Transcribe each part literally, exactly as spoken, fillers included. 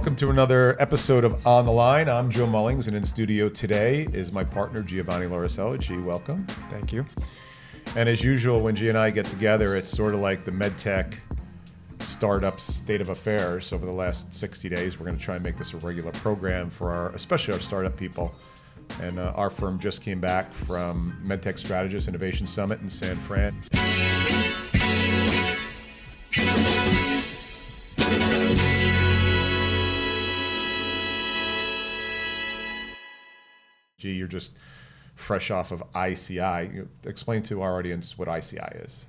Welcome to another episode of On the Line. I'm Joe Mullings, and in studio today is my partner, Giovanni Loricello. G, welcome. Thank you. And as usual, when G and I get together, it's sort of like the MedTech startup state of affairs over the last sixty days. We're going to try and make this a regular program for our, especially our startup people. And uh, our firm just came back from MedTech Strategist Innovation Summit in San Fran. Gee, you're just fresh off of I C I. Explain to our audience what I C I is.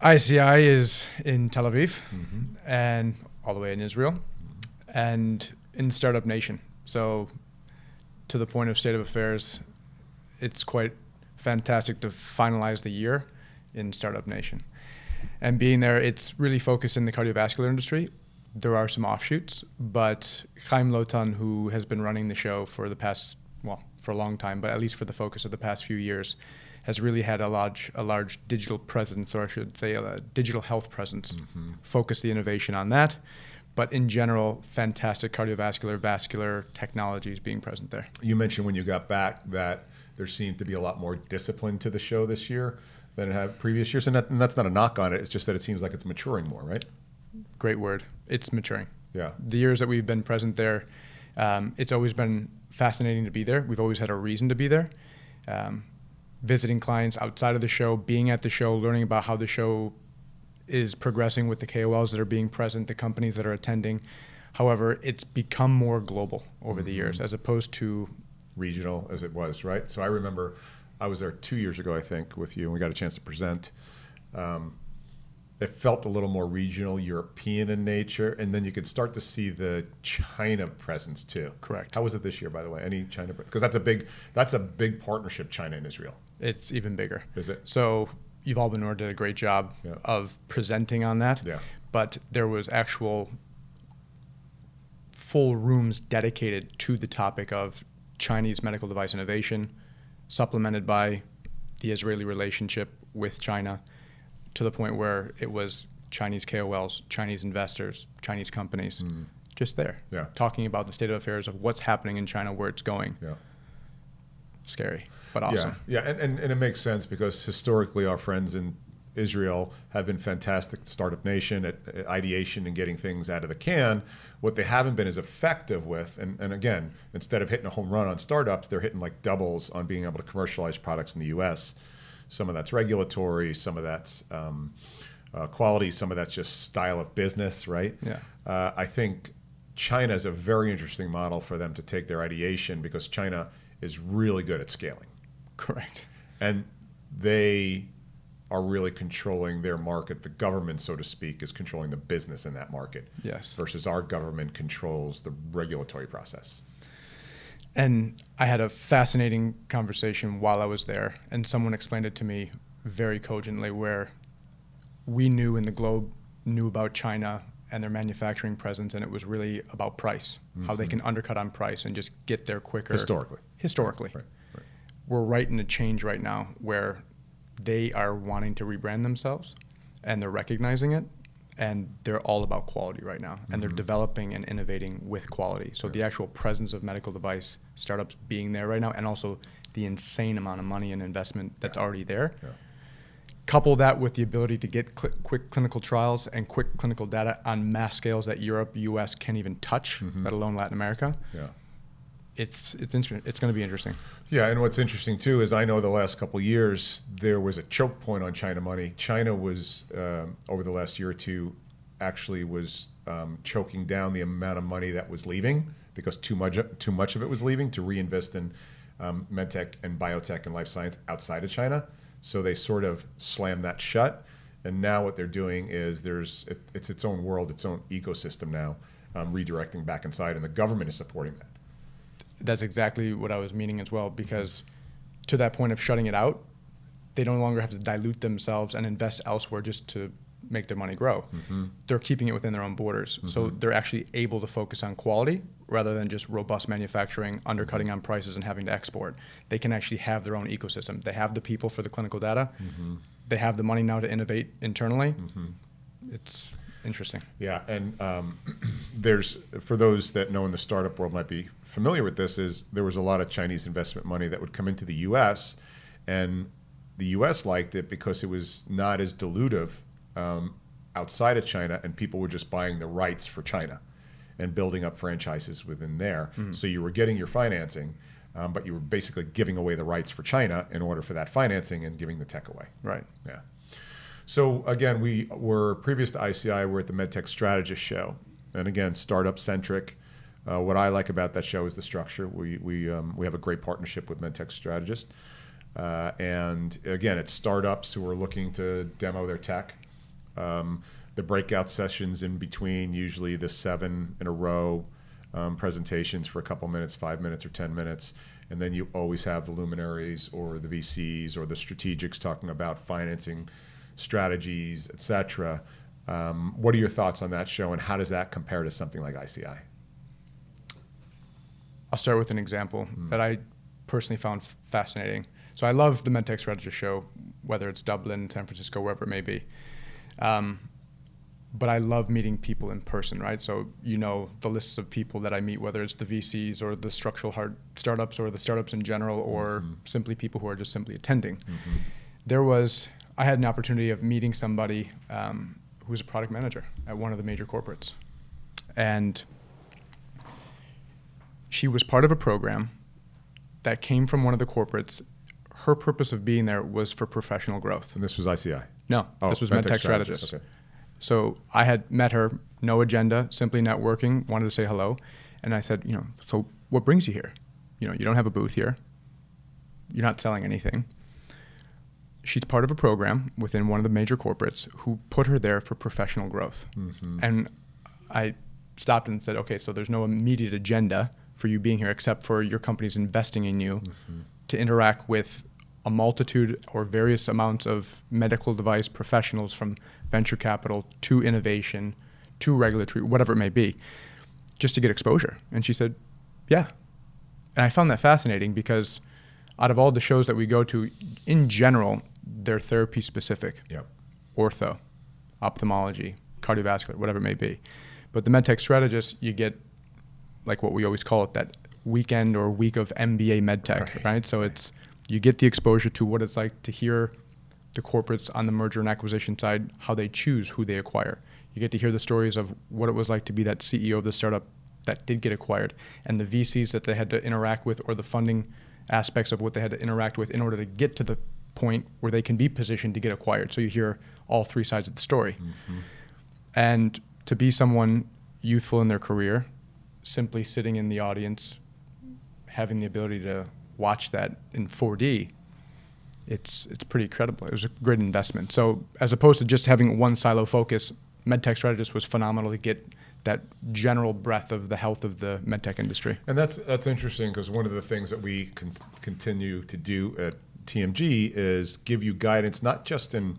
I C I is in Tel Aviv, mm-hmm. and all the way in Israel, mm-hmm. and in the startup nation. So to the point of state of affairs, it's quite fantastic to finalize the year in startup nation. And being there, it's really focused in the cardiovascular industry. There are some offshoots, but Chaim Lotan, who has been running the show for the past, well, for a long time, but at least for the focus of the past few years, has really had a large, a large digital presence, or I should say a digital health presence, mm-hmm. focus the innovation on that. But in general, fantastic cardiovascular, vascular technologies being present there. You mentioned when you got back that there seemed to be a lot more discipline to the show this year than it had previous years. And, that, and that's not a knock on it. It's just that it seems like it's maturing more, right? Great word. It's maturing. Yeah. The years that we've been present there, um, it's always been fascinating to be there. We've always had a reason to be there. Um, visiting clients outside of the show, being at the show, learning about how the show is progressing with the K O Ls that are being present, the companies that are attending. However, it's become more global over mm-hmm. the years as opposed to regional as it was, right? So I remember I was there two years ago, I think, with you, and we got a chance to present. Um, It felt a little more regional, European in nature, and then you could start to see the China presence too. Correct. How was it this year, by the way? Any China? Because that's a big, that's a big partnership, China and Israel. It's even bigger. Is it? So Yuval Benor did a great job yeah. of presenting on that. Yeah. But there was actual full rooms dedicated to the topic of Chinese medical device innovation, supplemented by the Israeli relationship with China, to the point where it was Chinese K O Ls, Chinese investors, Chinese companies, mm. just there, yeah. talking about the state of affairs of what's happening in China, where it's going. Yeah. Scary, but awesome. Yeah, yeah. And, and, and it makes sense because historically our friends in Israel have been fantastic startup nation at, at ideation and getting things out of the can. What they haven't been as effective with, and, and again, instead of hitting a home run on startups, they're hitting like doubles on being able to commercialize products in the U S Some of that's regulatory, some of that's um, uh, quality, some of that's just style of business, right? Yeah. Uh, I think China is a very interesting model for them to take their ideation because China is really good at scaling. Correct. And they are really controlling their market. The government, so to speak, is controlling the business in that market. Yes. Versus our government controls the regulatory process. And I had a fascinating conversation while I was there, and someone explained it to me very cogently where we knew in the globe, knew about China and their manufacturing presence, and it was really about price, mm-hmm. how they can undercut on price and just get there quicker. Historically. Historically. Right, right. We're right in a change right now where they are wanting to rebrand themselves, and they're recognizing it, and they're all about quality right now, and mm-hmm. they're developing and innovating with quality. So right. the actual presence of medical device startups being there right now, and also the insane amount of money and investment that's yeah. already there. Yeah. Couple that with the ability to get cl- quick clinical trials and quick clinical data on mass scales that Europe, U S can't even touch, mm-hmm. let alone Latin America. Yeah. It's it's inter- it's going to be interesting. Yeah, and what's interesting too is I know the last couple of years there was a choke point on China money. China was um, over the last year or two actually was um, choking down the amount of money that was leaving because too much too much of it was leaving to reinvest in um, medtech and biotech and life science outside of China. So they sort of slammed that shut, and now what they're doing is there's it, it's its own world, its own ecosystem now, um, redirecting back inside, and the government is supporting that. That's exactly what I was meaning as well, because to that point of shutting it out, they no longer have to dilute themselves and invest elsewhere just to make their money grow. Mm-hmm. They're keeping it within their own borders. Mm-hmm. So they're actually able to focus on quality rather than just robust manufacturing, undercutting on prices and having to export. They can actually have their own ecosystem. They have the people for the clinical data. Mm-hmm. They have the money now to innovate internally. Mm-hmm. It's interesting. Yeah, and um, there's, for those that know in the startup world might be familiar with this, is there was a lot of Chinese investment money that would come into the U S, and the U S liked it because it was not as dilutive um, outside of China, and people were just buying the rights for China and building up franchises within there. Mm. So you were getting your financing, um, but you were basically giving away the rights for China in order for that financing and giving the tech away. Right. Yeah. So again, we were, previous to I C I, we're at the MedTech Strategist Show. And again, startup centric. Uh, what I like about that show is the structure. We, we, um, we have a great partnership with MedTech Strategist. Uh, and again, it's startups who are looking to demo their tech. Um, the breakout sessions in between, usually the seven in a row um, presentations for a couple minutes, five minutes or ten minutes. And then you always have the luminaries or the V Cs or the strategics talking about financing strategies, et cetera. Um, what are your thoughts on that show, and how does that compare to something like I C I? I'll start with an example mm. that I personally found fascinating. So I love the MedTech Strategist Show, whether it's Dublin, San Francisco, wherever it may be. Um, but I love meeting people in person, right? So you know the lists of people that I meet, whether it's the V Cs or the structural heart startups or the startups in general, or mm-hmm. simply people who are just simply attending. Mm-hmm. There was, I had an opportunity of meeting somebody um, who was a product manager at one of the major corporates. And she was part of a program that came from one of the corporates. Her purpose of being there was for professional growth. And this was I C I? No, oh, this was MedTech, MedTech Strategist. Strategist. Okay. So I had met her, no agenda, simply networking, wanted to say hello. And I said, you know, so what brings you here? You know, you don't have a booth here. You're not selling anything. She's part of a program within one of the major corporates who put her there for professional growth. Mm-hmm. And I stopped and said, okay, so there's no immediate agenda for you being here, except for your company's investing in you mm-hmm. to interact with a multitude or various amounts of medical device professionals, from venture capital to innovation to regulatory, whatever it may be, just to get exposure. And she said, yeah. And I found that fascinating, because out of all the shows that we go to, in general, they're therapy specific. Yep. Ortho, ophthalmology, cardiovascular, whatever it may be. But the MedTech Strategist, you get, like what we always call it, that weekend or week of M B A MedTech, right? right? So it's, you get the exposure to what it's like to hear the corporates on the merger and acquisition side, how they choose who they acquire. You get to hear the stories of what it was like to be that C E O of the startup that did get acquired, and the V Cs that they had to interact with, or the funding aspects of what they had to interact with in order to get to the point where they can be positioned to get acquired. So you hear all three sides of the story. Mm-hmm. And to be someone youthful in their career, simply sitting in the audience, having the ability to watch that in four D, it's it's pretty incredible. It was a great investment. So as opposed to just having one silo focus, MedTech Strategist was phenomenal to get that general breadth of the health of the MedTech industry. And that's that's interesting, because one of the things that we con continue to do at T M G is give you guidance, not just in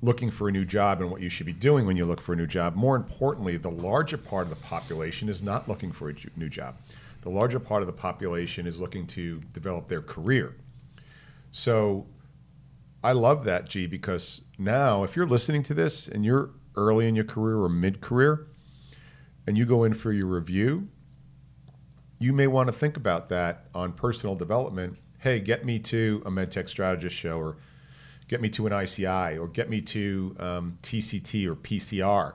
looking for a new job and what you should be doing when you look for a new job. More importantly, the larger part of the population is not looking for a new job. The larger part of the population is looking to develop their career. So I love that, G, because now if you're listening to this and you're early in your career or mid-career and you go in for your review, you may want to think about that on personal development. Hey, get me to a MedTech Strategist show, or get me to an I C I, or get me to um, T C T or P C R,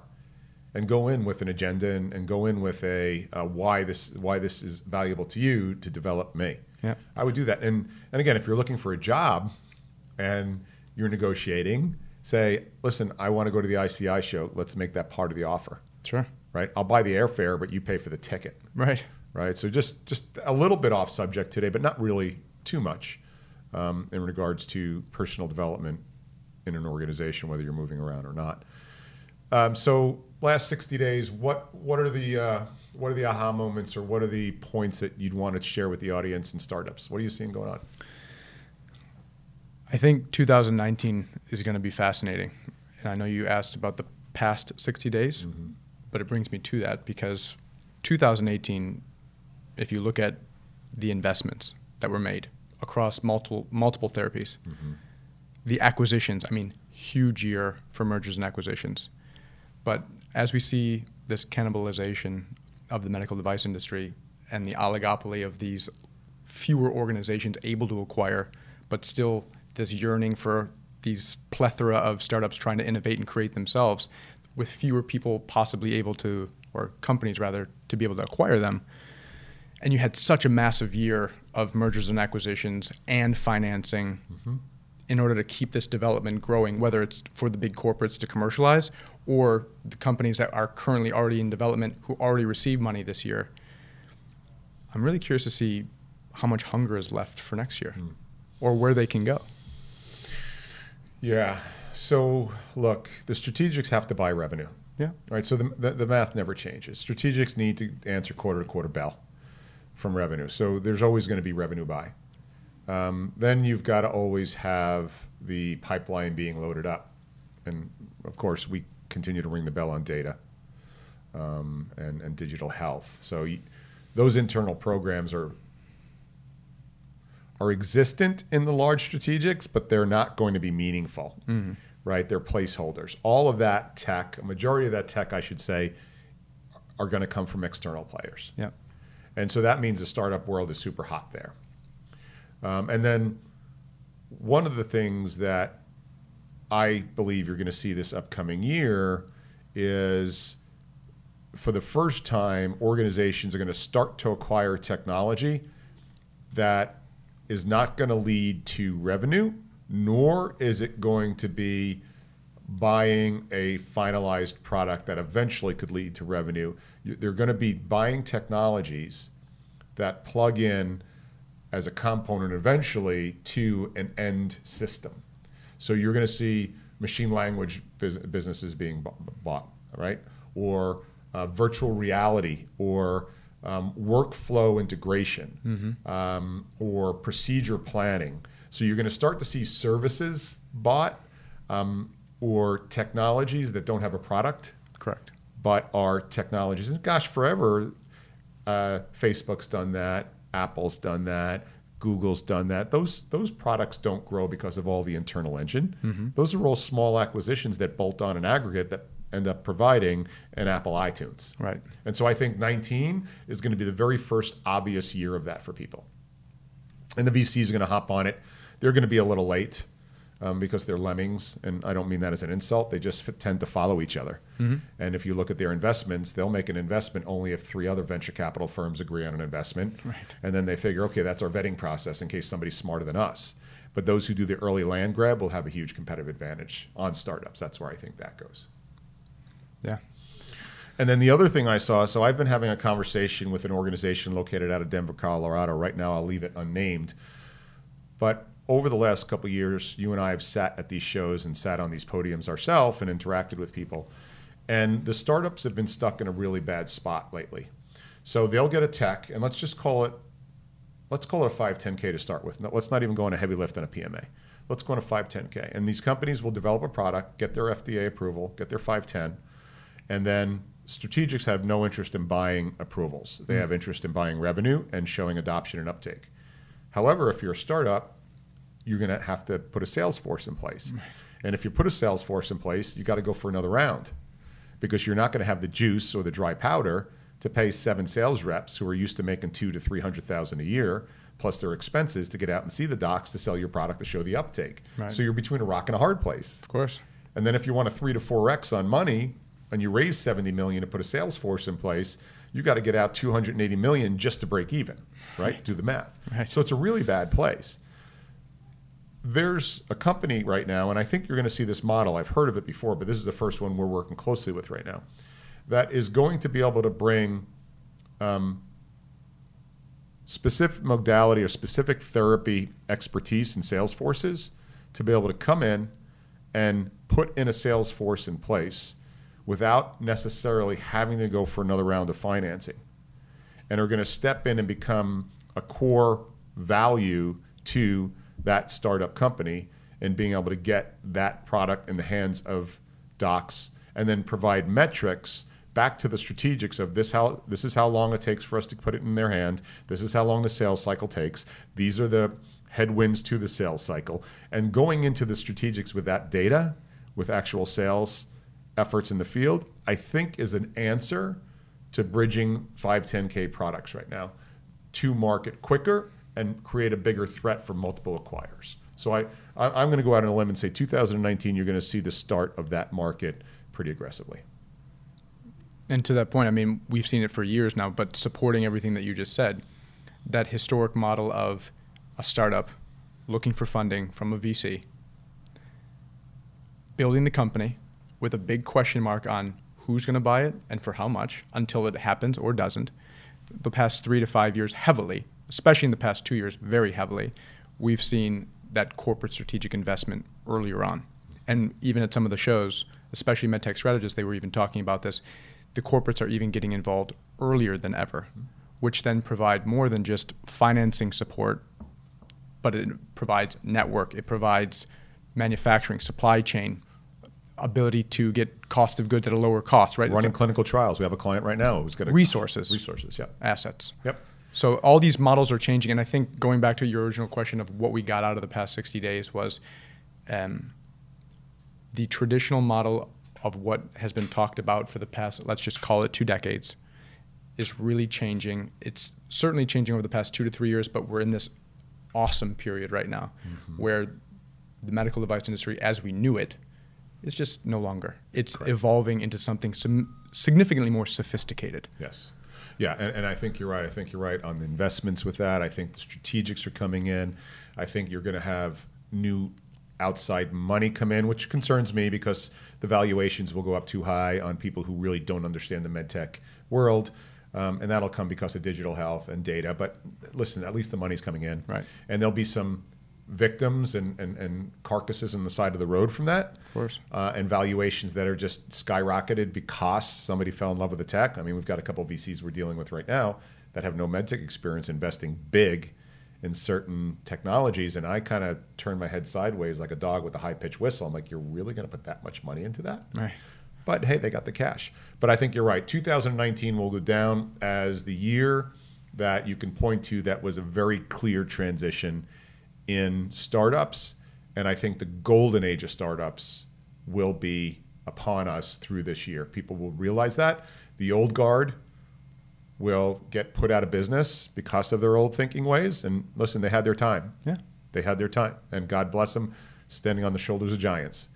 and go in with an agenda, and, and go in with a uh, why this why this is valuable to you to develop me. Yeah, I would do that. And and again, if you're looking for a job and you're negotiating, say, listen, I want to go to the I C I show. Let's make that part of the offer. Sure. Right. I'll buy the airfare, but you pay for the ticket. Right. Right. So just just a little bit off subject today, but not really too much. Um, in regards to personal development in an organization, whether you're moving around or not. Um, so last sixty days, what, what are the, uh, what are the aha moments, or what are the points that you'd want to share with the audience and startups? What are you seeing going on? I think two thousand nineteen is going to be fascinating. And I know you asked about the past sixty days, mm-hmm. but it brings me to that, because two thousand eighteen, if you look at the investments that were made across multiple multiple therapies. Mm-hmm. The acquisitions, I mean, huge year for mergers and acquisitions. But as we see this cannibalization of the medical device industry and the oligopoly of these fewer organizations able to acquire, but still this yearning for these plethora of startups trying to innovate and create themselves with fewer people possibly able to, or companies rather, to be able to acquire them. And you had such a massive year of mergers and acquisitions and financing mm-hmm. in order to keep this development growing, whether it's for the big corporates to commercialize or the companies that are currently already in development who already received money this year. I'm really curious to see how much hunger is left for next year mm. or where they can go. Yeah. So look, the strategics have to buy revenue. Yeah. Right. So the, the, the math never changes. Strategics need to answer quarter to quarter bell from revenue. So there's always going to be revenue buy. Um, then you've got to always have the pipeline being loaded up. And of course, we continue to ring the bell on data um, and, and digital health. So you, those internal programs are are existent in the large strategics, but they're not going to be meaningful, mm-hmm. right? They're placeholders. All of that tech, a majority of that tech, I should say, are going to come from external players. Yeah. And so that means the startup world is super hot there. Um, and then one of the things that I believe you're going to see this upcoming year is, for the first time, organizations are going to start to acquire technology that is not going to lead to revenue, nor is it going to be buying a finalized product that eventually could lead to revenue. They're going to be buying technologies that plug in as a component eventually to an end system. So you're going to see machine language businesses being bought, right? Or uh, virtual reality, or um, workflow integration, mm-hmm. um, or procedure planning. So you're going to start to see services bought, um, or technologies that don't have a product. Correct. But are technologies, and gosh, forever, uh, Facebook's done that, Apple's done that, Google's done that. Those those products don't grow because of all the internal engine. Mm-hmm. Those are all small acquisitions that bolt on an aggregate that end up providing an Apple iTunes. Right. And so I think nineteen is going to be the very first obvious year of that for people. And the V Cs are going to hop on it. They're going to be a little late um, because they're lemmings, and I don't mean that as an insult. They just f tend to follow each other. Mm-hmm. And if you look at their investments, they'll make an investment only if three other venture capital firms agree on an investment. Right. And then they figure, okay, that's our vetting process in case somebody's smarter than us. But those who do the early land grab will have a huge competitive advantage on startups. That's where I think that goes. Yeah. And then the other thing I saw, so I've been having a conversation with an organization located out of Denver, Colorado. Right now, I'll leave it unnamed. But over the last couple of years, you and I have sat at these shows and sat on these podiums ourselves and interacted with people. And the startups have been stuck in a really bad spot lately. So they'll get a tech, and let's just call it, let's call it a five ten K to start with. No, let's not even go on a heavy lift on a P M A. Let's go on a five ten K. And these companies will develop a product, get their F D A approval, get their five ten, and then strategics have no interest in buying approvals. They have interest in buying revenue and showing adoption and uptake. However, if you're a startup, you're going to have to put a sales force in place. And if you put a sales force in place, you got to go for another round, because you're not going to have the juice or the dry powder to pay seven sales reps who are used to making two to three hundred thousand a year plus their expenses to get out and see the docs to sell your product to show the uptake. Right. So you're between a rock and a hard place. Of course. And then if you want a three to four X on money, and you raise seventy million to put a sales force in place, you got to get out two hundred eighty million just to break even, right? Do the math. Right. So it's a really bad place. There's a company right now, and I think you're going to see this model. I've heard of it before, but this is the first one we're working closely with right now, that is going to be able to bring um, specific modality or specific therapy expertise in sales forces to be able to come in and put in a sales force in place without necessarily having to go for another round of financing, and are going to step in and become a core value to that startup company and being able to get that product in the hands of docs, and then provide metrics back to the strategics of this, how, this is how long it takes for us to put it in their hand. This is how long the sales cycle takes. These are the headwinds to the sales cycle. And going into the strategics with that data, with actual sales efforts in the field, I think is an answer to bridging five ten K products right now to market quicker and create a bigger threat for multiple acquirers. So I, I, I'm gonna go out on a limb and say two thousand nineteen, you're gonna see the start of that market pretty aggressively. And to that point, I mean, we've seen it for years now, but supporting everything that you just said, that historic model of a startup looking for funding from a V C, building the company with a big question mark on who's gonna buy it and for how much until it happens or doesn't. The past three to five years heavily, especially in the past two years, very heavily, we've seen that corporate strategic investment earlier on. And even at some of the shows, especially MedTech Strategists, they were even talking about this. The corporates are even getting involved earlier than ever, which then provide more than just financing support, but it provides network, it provides manufacturing, supply chain, ability to get cost of goods at a lower cost, right? Running a, clinical trials. We have a client right now who's gonna- Resources. Resources, yeah. Assets. Yep. So all these models are changing, and I think going back to your original question of what we got out of the past sixty days was um, the traditional model of what has been talked about for the past, let's just call it two decades, is really changing. It's certainly changing over the past two to three years, but we're in this awesome period right now mm-hmm. where the medical device industry, as we knew it, is just no longer. It's Correct. Evolving into something sim- significantly more sophisticated. Yes. Yeah, and, and I think you're right. I think you're right on the investments with that. I think the strategics are coming in. I think you're going to have new outside money come in, which concerns me because the valuations will go up too high on people who really don't understand the medtech world. Um, and that'll come because of digital health and data. But listen, at least the money's coming in. Right. And there'll be some victims and, and, and carcasses on the side of the road from that. Of course. Uh, and valuations that are just skyrocketed because somebody fell in love with the tech. I mean, we've got a couple of V Cs we're dealing with right now that have no medtech experience investing big in certain technologies. And I kind of turn my head sideways like a dog with a high-pitched whistle. I'm like, you're really going to put that much money into that? Right. But hey, they got the cash. But I think you're right. two thousand nineteen will go down as the year that you can point to that was a very clear transition in startups. And I think the golden age of startups will be upon us through this year. People will realize that. The old guard will get put out of business because of their old thinking ways. And listen, they had their time. Yeah. They had their time. And God bless them, standing on the shoulders of giants.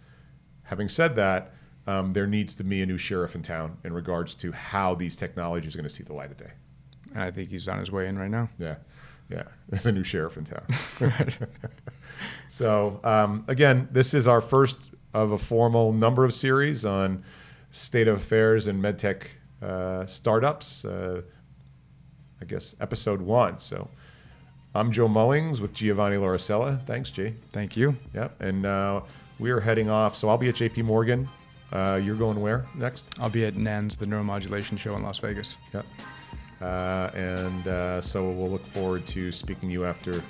Having said that, um, there needs to be a new sheriff in town in regards to how these technologies are going to see the light of day. And I think he's on his way in right now. Yeah. Yeah, there's a new sheriff in town. So um, again, this is our first of a formal number of series on state of affairs and medtech uh, startups, uh, I guess episode one. So I'm Joe Mullings with Giovanni Loricello. Thanks, G. Thank you. Yep, and uh, we are heading off. So I'll be at J P Morgan. Uh, you're going where next? I'll be at NAN's, the Neuromodulation Show in Las Vegas. Yep. Uh, and uh, so we'll look forward to speaking to you after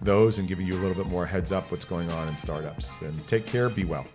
those and giving you a little bit more heads up what's going on in startups. And take care, be well.